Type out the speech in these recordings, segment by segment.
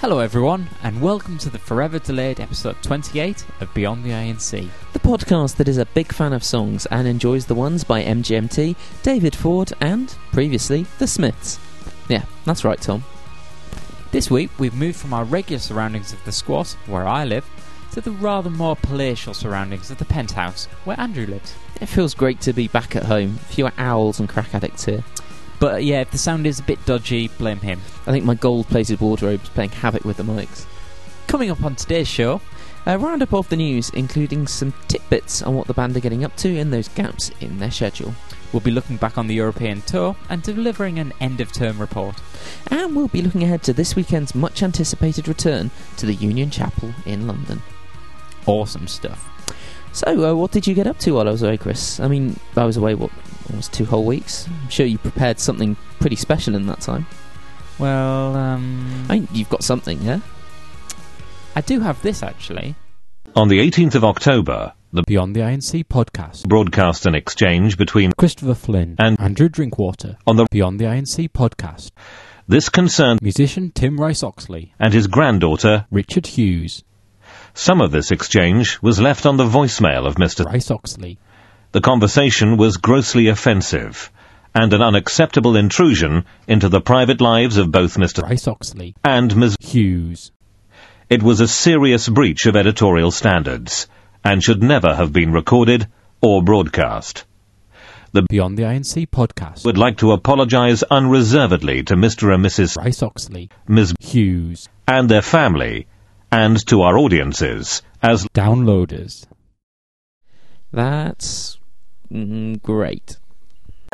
Hello everyone, and welcome to the forever delayed episode 28 of Beyond the Iron Sea, the podcast that is a big fan of songs and enjoys the ones by MGMT, David Ford and, previously, The Smiths. Yeah, that's right, Tom. This week we've moved from our regular surroundings of the squat, where I live, to the rather more palatial surroundings of the penthouse, where Andrew lives. It feels great to be back at home, fewer owls and crack addicts here. But yeah, if the sound is a bit dodgy, blame him. I think my gold-plated wardrobe's playing havoc with the mics. Coming up on today's show, a roundup of the news, including some tidbits on what the band are getting up to in those gaps in their schedule. We'll be looking back on the European tour and delivering an end-of-term report. And we'll be looking ahead to this weekend's much-anticipated return to the Union Chapel in London. Awesome stuff. So, what did you get up to while I was away, Chris? I mean, I was away, almost 2 whole weeks. I'm sure you prepared something pretty special in that time. Well, I mean, you've got something, yeah? I do have this, actually. On the 18th of October, the Beyond the Iron Sea podcast broadcast an exchange between Christopher Flynn and Andrew Drinkwater on the Beyond the Iron Sea podcast. This concerned musician Tim Rice-Oxley and his granddaughter Richard Hughes. Some of this exchange was left on the voicemail of Mr. Rice-Oxley. The conversation was grossly offensive and an unacceptable intrusion into the private lives of both Mr. Rice-Oxley and Ms. Hughes. It was a serious breach of editorial standards and should never have been recorded or broadcast. The Beyond the Iron Sea podcast would like to apologise unreservedly to Mr. and Mrs. Rice-Oxley, Ms. Hughes, and their family, and to our audiences as downloaders. That's great.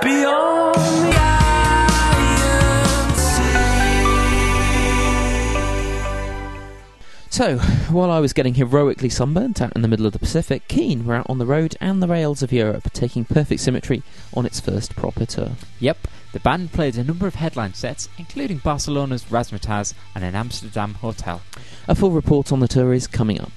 Beyond the Iron Sea. So, while I was getting heroically sunburnt out in the middle of the Pacific, Keane were out on the road and the rails of Europe, taking Perfect Symmetry on its first proper tour. Yep, the band played a number of headline sets, including Barcelona's Razzmatazz and an Amsterdam hotel. A full report on the tour is coming up.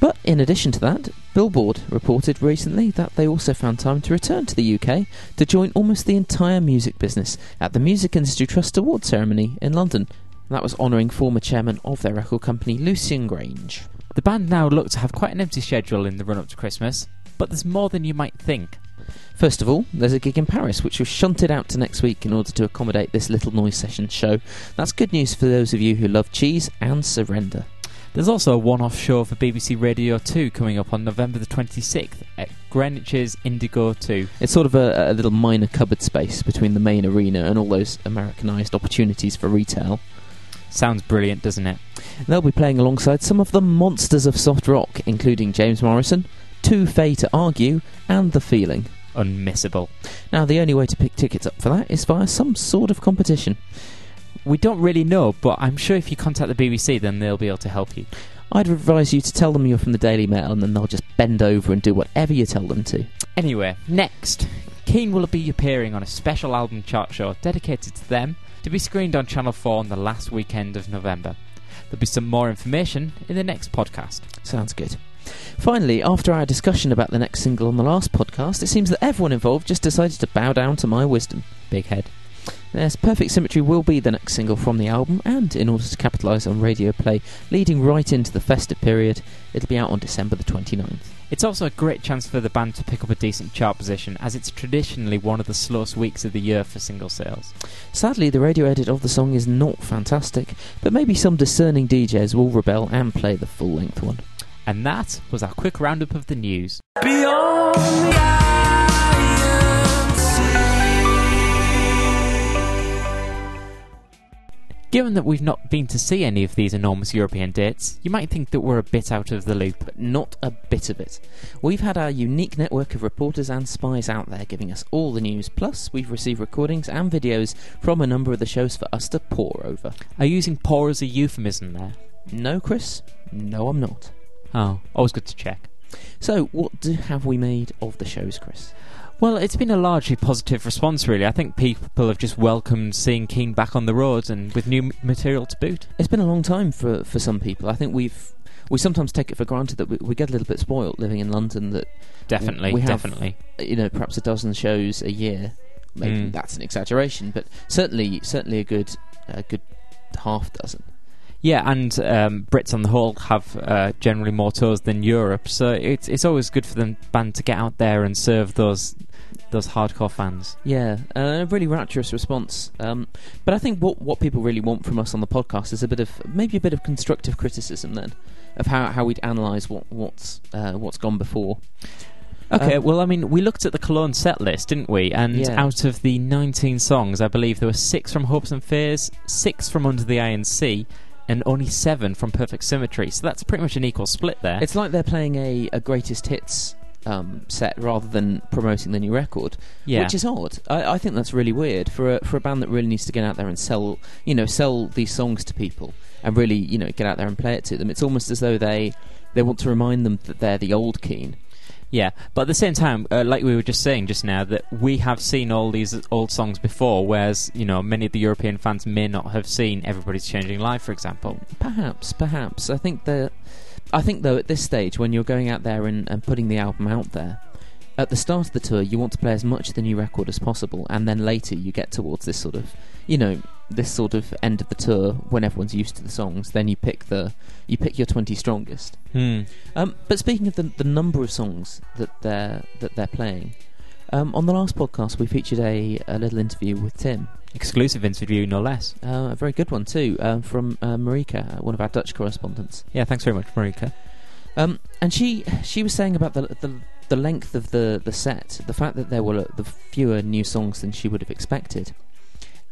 But in addition to that, Billboard reported recently that they also found time to return to the UK to join almost the entire music business at the Music Industry Trust Award ceremony in London. That was honouring former chairman of their record company, Lucien Grange. The band now look to have quite an empty schedule in the run-up to Christmas, but there's more than you might think. First of all, there's a gig in Paris which was shunted out to next week in order to accommodate this Little Noise session show. That's good news for those of you who love cheese and surrender. There's also a one-off show for BBC Radio 2 coming up on November the 26th at Greenwich's Indigo 2. It's sort of a little minor cupboard space between the main arena and all those Americanised opportunities for retail. Sounds brilliant, doesn't it? They'll be playing alongside some of the monsters of soft rock, including James Morrison, Too Shy to Argue, and The Feeling. Unmissable. Now, the only way to pick tickets up for that is via some sort of competition. We don't really know, but I'm sure if you contact the BBC, then they'll be able to help you. I'd advise you to tell them you're from the Daily Mail, and then they'll just bend over and do whatever you tell them to. Anyway, next, Keane will be appearing on a special album chart show dedicated to them, to be screened on Channel 4 on the last weekend of November. There'll be some more information in the next podcast. Sounds good. Finally, after our discussion about the next single on the last podcast, it seems that everyone involved just decided to bow down to my wisdom. Big head. Yes, Perfect Symmetry will be the next single from the album, and in order to capitalise on radio play, leading right into the festive period, it'll be out on December the 29th. It's also a great chance for the band to pick up a decent chart position, as it's traditionally one of the slowest weeks of the year for single sales. Sadly, the radio edit of the song is not fantastic, but maybe some discerning DJs will rebel and play the full-length one. And that was our quick roundup of the news. Beyond the Iron Sea. Given that we've not been to see any of these enormous European dates, you might think that we're a bit out of the loop. Not a bit of it. We've had our unique network of reporters and spies out there giving us all the news, plus we've received recordings and videos from a number of the shows for us to pore over. Are you using pore as a euphemism there? No, Chris. No, I'm not. Oh, always good to check. So, have we made of the shows, Chris? Well, it's been a largely positive response, really. I think people have just welcomed seeing Keane back on the roads and with new material to boot. It's been a long time for some people. I think we sometimes take it for granted that we get a little bit spoilt living in London. That definitely, we have, definitely. You know, perhaps 12 shows a year. Maybe that's an exaggeration, but certainly a good half dozen. Yeah, and Brits on the whole have generally more tours than Europe, so it's always good for the band to get out there and serve those hardcore fans. Yeah, a really rapturous response. But I think what people really want from us on the podcast is a bit of constructive criticism then of how we'd analyse what's gone before. Okay, well, I mean, we looked at the Cologne set list, didn't we? And out of the 19 songs, I believe there were 6 from Hopes and Fears, 6 from Under the Iron Sea, and only 7 from Perfect Symmetry. So that's pretty much an equal split there. It's like they're playing a greatest hits set rather than promoting the new record, which is odd. I think that's really weird for a band that really needs to get out there and sell these songs to people and really get out there and play it to them. It's almost as though they want to remind them that they're the old Keane. Yeah, but at the same time, like we were just saying just now, that we have seen all these old songs before, whereas, many of the European fans may not have seen Everybody's Changing live, for example. Perhaps. I think, though, at this stage, when you're going out there and putting the album out there, at the start of the tour, you want to play as much of the new record as possible, and then later you get towards this sort of, end of the tour when everyone's used to the songs. Then you pick your 20 strongest. But speaking of the number of songs that they're playing, on the last podcast we featured a little interview with Tim. Exclusive interview, no less. A very good one too, from Marika, one of our Dutch correspondents. Yeah, thanks very much, Marika. And she was saying about the length of the set, the fact that there were the fewer new songs than she would have expected.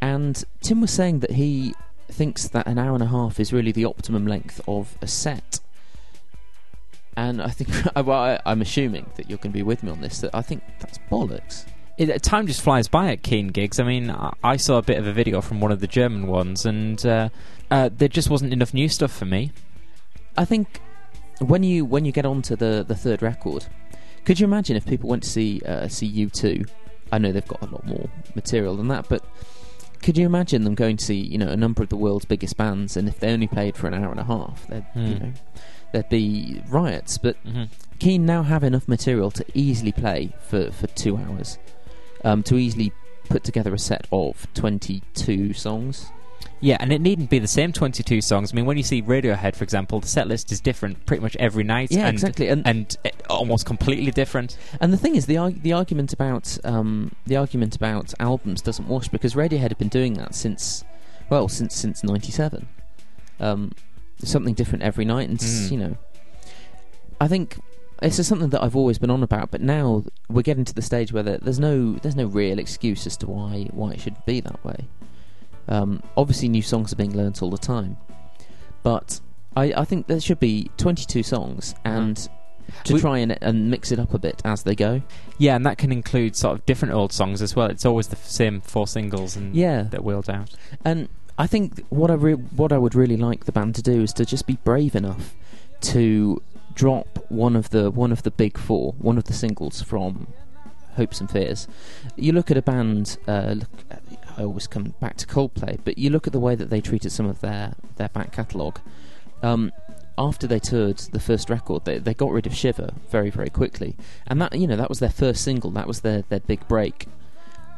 And Tim was saying that he thinks that an hour and a half is really the optimum length of a set. And I think, I'm assuming that you're going to be with me on this, that I think that's bollocks. Time just flies by at Keane gigs. I mean, I saw a bit of a video from one of the German ones, and there just wasn't enough new stuff for me. I think when you get onto the third record, could you imagine if people went to see U2? I know they've got a lot more material than that, but could you imagine them going to see, a number of the world's biggest bands, and if they only played for an hour and a half, there'd be riots. But Keane now have enough material to easily play for 2 hours, to easily put together a set of 22 songs. Yeah, and it needn't be the same 22 songs. I mean, when you see Radiohead, for example, the set list is different pretty much every night. Yeah, exactly. And almost completely different. And the thing is, the argument about albums doesn't wash, because Radiohead have been doing that since 97. Something different every night, and I think it's just something that I've always been on about, but now we're getting to the stage where there's no real excuse as to why it should be that way. Obviously new songs are being learnt all the time, but I think there should be 22 songs and try and mix it up a bit as they go. Yeah, and that can include sort of different old songs as well. It's always the same 4 singles and that wheeled out. And I think what I would really like the band to do is to just be brave enough to drop one of the big 4, one of the singles from Hopes and Fears. You look at a band, I always come back to Coldplay, but you look at the way that they treated some of their back catalogue. After they toured the first record, they got rid of Shiver very, very quickly, and that that was their first single, that was their big break,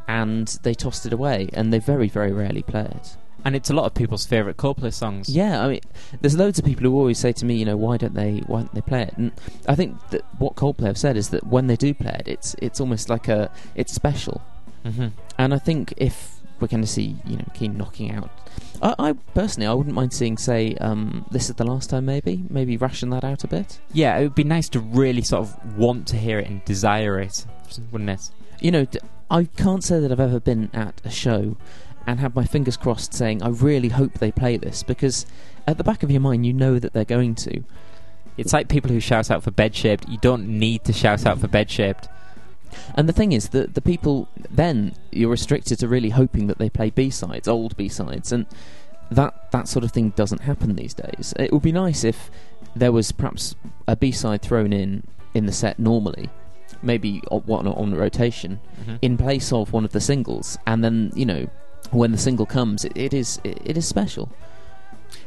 and they tossed it away, and they very, very rarely play it. And it's a lot of people's favourite Coldplay songs. Yeah, I mean, there's loads of people who always say to me, why don't they play it? And I think that what Coldplay have said is that when they do play it, it's almost like it's special. Mm-hmm. And I think if we're going to see, Keane knocking out, I personally, I wouldn't mind seeing, say, This Is The Last Time, maybe ration that out a bit. Yeah, it would be nice to really sort of want to hear it and desire it, wouldn't it? I can't say that I've ever been at a show and have my fingers crossed saying, I really hope they play this, because at the back of your mind you know that they're going to. It's like people who shout out for Bed-Shaped. You don't need to shout out for Bed-Shaped. And the thing is that the people, then you're restricted to really hoping that they play B-sides, old B-sides, and that sort of thing doesn't happen these days. It would be nice if there was perhaps a B-side thrown in the set normally, maybe on rotation, in place of one of the singles, and then, when the single comes, it is special.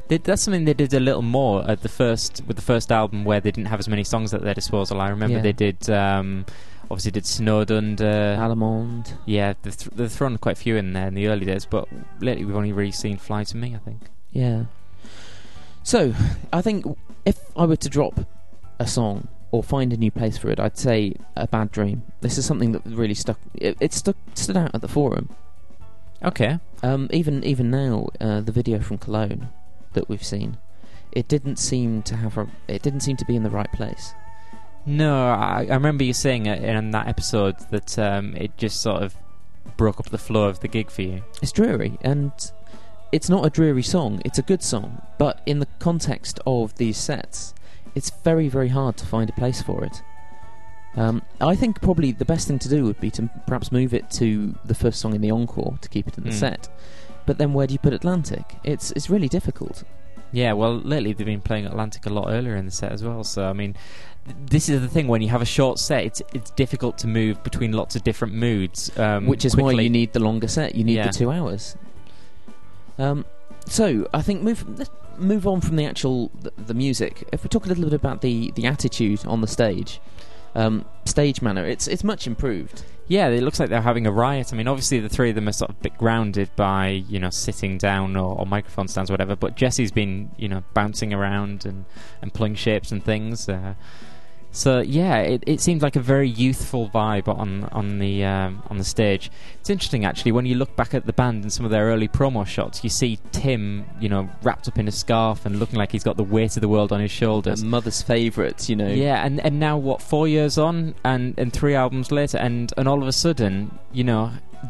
That's something they did a little more at the first album, where they didn't have as many songs at their disposal. I remember they did did Snowdon, Allemonde. Yeah, they've thrown quite a few in there in the early days, but lately we've only really seen Fly to Me, I think. Yeah. So I think if I were to drop a song or find a new place for it, I'd say A Bad Dream. This is something that really stuck. It stood out at the Forum. Okay. Even now, the video from Cologne that we've seen, it didn't seem to be in the right place. No, I remember you saying in that episode that it just sort of broke up the flow of the gig for you. It's dreary, and it's not a dreary song. It's a good song, but in the context of these sets, it's very, very hard to find a place for it. I think probably the best thing to do would be to perhaps move it to the first song in the encore to keep it in the set. But then where do you put Atlantic? It's really difficult. Yeah, well, lately they've been playing Atlantic a lot earlier in the set as well. So, I mean, this is the thing. When you have a short set, it's difficult to move between lots of different moods. Which is quickly. Why you need the longer set. You need the 2 hours. So, I think let's move on from the actual the music. If we talk a little bit about the attitude on the stage... stage manner, it's much improved. Yeah, it looks like they're having a riot. I mean, obviously the three of them are sort of a bit grounded by, sitting down or microphone stands or whatever, but Jesse's been, bouncing around and pulling shapes and things. So, yeah, it seemed like a very youthful vibe on the stage. It's interesting, actually, when you look back at the band and some of their early promo shots, you see Tim, wrapped up in a scarf and looking like he's got the weight of the world on his shoulders. A mother's favourite, Yeah, and now, 4 years on and three albums later, and all of a sudden,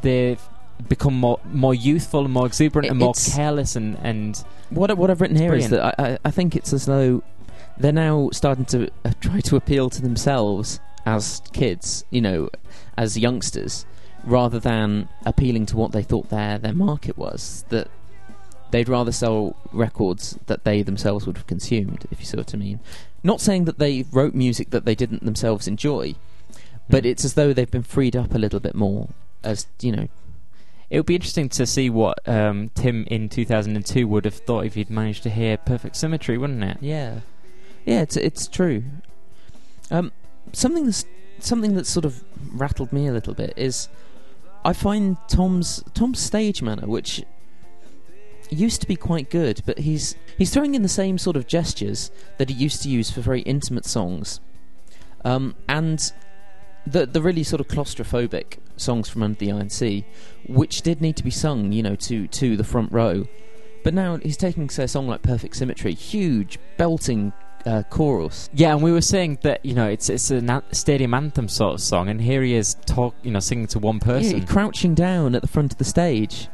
they've become more youthful and more exuberant and more careless and... What I've written here is that I think it's as though... They're now starting to try to appeal to themselves as kids, as youngsters, rather than appealing to what they thought their market was. That they'd rather sell records that they themselves would have consumed, if you see what I mean. Not saying that they wrote music that they didn't themselves enjoy, but it's as though they've been freed up a little bit more, as. It would be interesting to see what Tim in 2002 would have thought if he'd managed to hear Perfect Symmetry, wouldn't it? Yeah. Yeah, it's true. Something that sort of rattled me a little bit is I find Tom's stage manner, which used to be quite good, but he's throwing in the same sort of gestures that he used to use for very intimate songs, and the really sort of claustrophobic songs from Under the Iron Sea, which did need to be sung, to the front row. But now he's taking, say, a song like Perfect Symmetry, huge belting. Chorus. Yeah, and we were saying that it's a stadium anthem sort of song, and here he is singing to one person, crouching down at the front of the stage.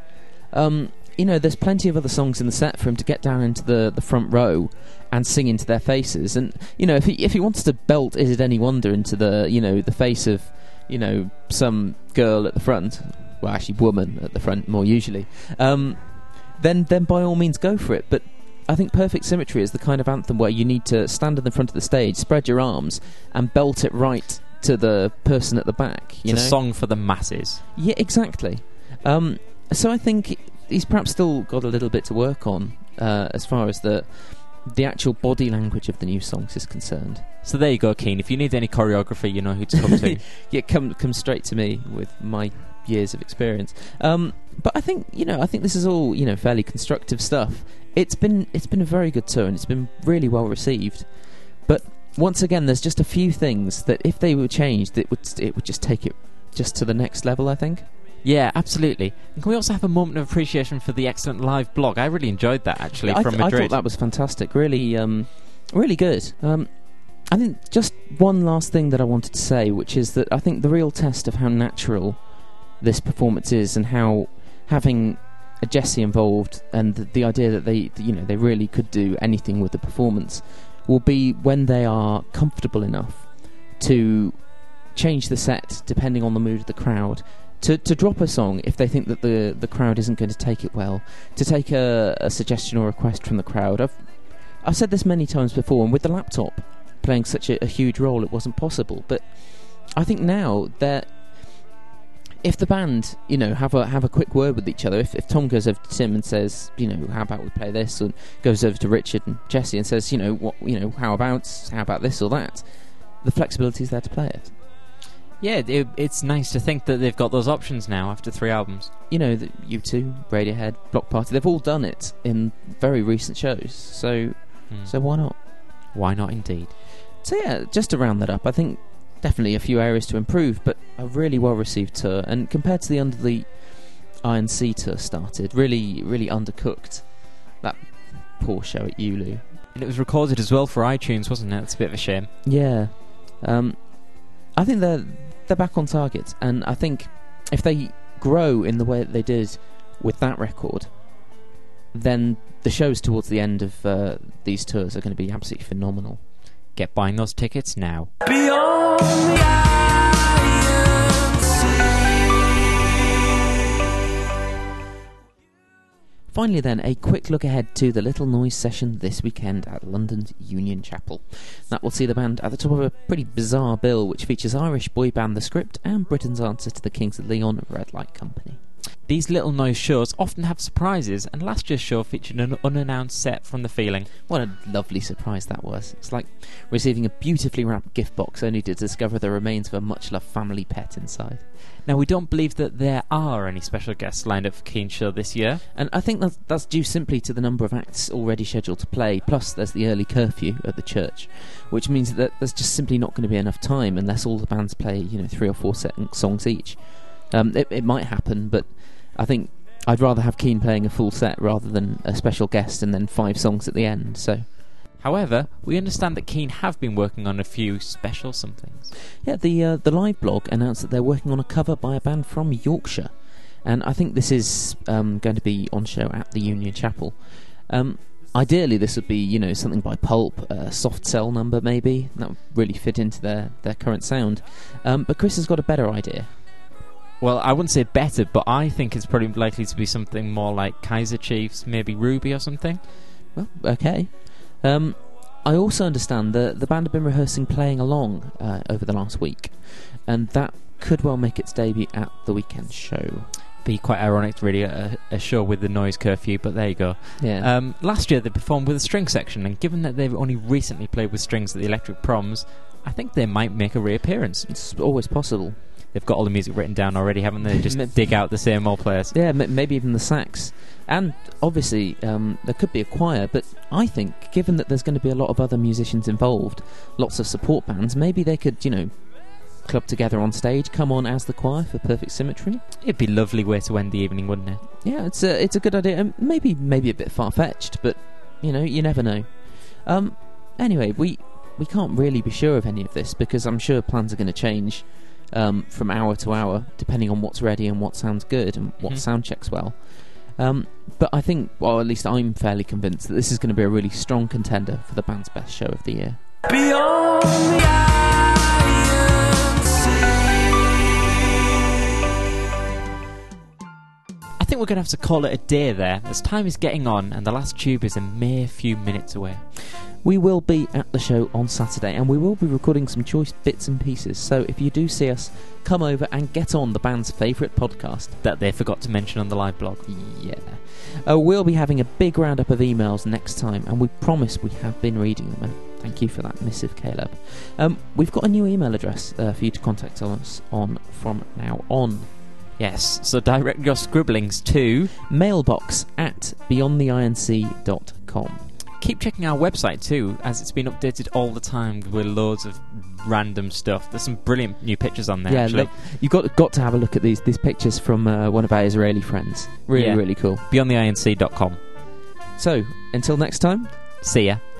There's plenty of other songs in the set for him to get down into the front row and sing into their faces. And if he wants to belt "Is It Any Wonder" into the the face of some girl at the front, well, actually woman at the front more usually, then by all means go for it, but. I think Perfect Symmetry is the kind of anthem where you need to stand in the front of the stage, spread your arms, and belt it right to the person at the back. It's a song for the masses. Yeah, exactly. So I think he's perhaps still got a little bit to work on as far as the actual body language of the new songs is concerned. So there you go, Keane. If you need any choreography, you know who to come to. Yeah, come straight to me with my years of experience. But I think this is all fairly constructive stuff. It's been a very good tour, and it's been really well received. But once again, there's just a few things that if they were changed, it would just take it just to the next level, I think. Yeah, absolutely. And can we also have a moment of appreciation for the excellent live blog? I really enjoyed that, actually, from Madrid. I thought that was fantastic. Really, really good. I think just one last thing that I wanted to say, which is that I think the real test of how natural this performance is, and how having Jesse involved, and the idea that they really could do anything with the performance, will be when they are comfortable enough to change the set depending on the mood of the crowd, to drop a song if they think that the crowd isn't going to take it well, to take a suggestion or request from the crowd. I've said this many times before, and with the laptop playing such a huge role, it wasn't possible. But I think now that if the band, have a quick word with each other, if Tom goes over to Tim and says, how about we play this, and goes over to Richard and Jesse and says, how about this or that, the flexibility is there to play it. Yeah, it's nice to think that they've got those options now after three albums. The U2, Radiohead, Block Party, they've all done it in very recent shows. So So why not? Why not indeed? So yeah, just to round that up, I think definitely a few areas to improve, but a really well-received tour, and compared to the Under the Iron Sea tour started, really, really undercooked, that poor show at Ulu. And it was recorded as well for iTunes, wasn't it? It's a bit of a shame. Yeah. I think they're back on target, and I think if they grow in the way that they did with that record, then the shows towards the end of these tours are going to be absolutely phenomenal. Get buying those tickets now. Beyond the Iron Sea. Finally then, a quick look ahead to the Little Noise session this weekend at London's Union Chapel. That will see the band at the top of a pretty bizarre bill, which features Irish boy band The Script and Britain's answer to the Kings of Leon, Red Light Company. These Little Noise shows often have surprises, and last year's show featured an unannounced set from The Feeling. What a lovely surprise that was. It's like receiving a beautifully wrapped gift box only to discover the remains of a much-loved family pet inside. Now, we don't believe that there are any special guests lined up for Keane's show this year. And I think that's due simply to the number of acts already scheduled to play, plus there's the early curfew at the church, which means that there's just simply not going to be enough time unless all the bands play, 3 or 4 songs each. It might happen, but I think I'd rather have Keane playing a full set rather than a special guest and then 5 songs at the end. So, however, we understand that Keane have been working on a few special somethings. Yeah, the live blog announced that they're working on a cover by a band from Yorkshire, and I think this is going to be on show at the Union Chapel. Ideally, this would be something by Pulp, a soft cell number maybe. That would really fit into their current sound. But Chris has got a better idea. Well, I wouldn't say better, but I think it's probably likely to be something more like Kaiser Chiefs, maybe Ruby or something. Well, okay. I also understand that the band have been rehearsing Playing Along over the last week, and that could well make its debut at the weekend show. Be quite ironic, really, a show with the noise curfew, but there you go. Yeah. Last year they performed with a string section, and given that they've only recently played with strings at the Electric Proms, I think they might make a reappearance. It's always possible. They've got all the music written down already, haven't they? Just dig out the same old players. Yeah, maybe even the sax. And obviously, there could be a choir, but I think, given that there's going to be a lot of other musicians involved, lots of support bands, maybe they could, club together on stage, come on as the choir for Perfect Symmetry. It'd be a lovely way to end the evening, wouldn't it? Yeah, it's a good idea. Maybe a bit far-fetched, but, you never know. Anyway, we can't really be sure of any of this, because I'm sure plans are going to change from hour to hour, depending on what's ready and what sounds good and what sound checks well. But I think, well, at least I'm fairly convinced that this is going to be a really strong contender for the band's best show of the year. Beyond the Iron Sea. I think we're going to have to call it a day there, as time is getting on and the last tube is a mere few minutes away. We will be at the show on Saturday, and we will be recording some choice bits and pieces, so if you do see us, come over and get on the band's favourite podcast. That they forgot to mention on the live blog. Yeah. We'll be having a big roundup of emails next time, and we promise we have been reading them. Thank you for that missive, Caleb. We've got a new email address for you to contact us on from now on. Yes, so direct your scribblings to mailbox@beyondtheironc.com. Keep checking our website too, as it's been updated all the time with loads of random stuff. There's some brilliant new pictures on there, actually. You've got to have a look at these pictures from one of our Israeli friends. Really, really cool. BeyondTheINC.com. So, until next time, see ya.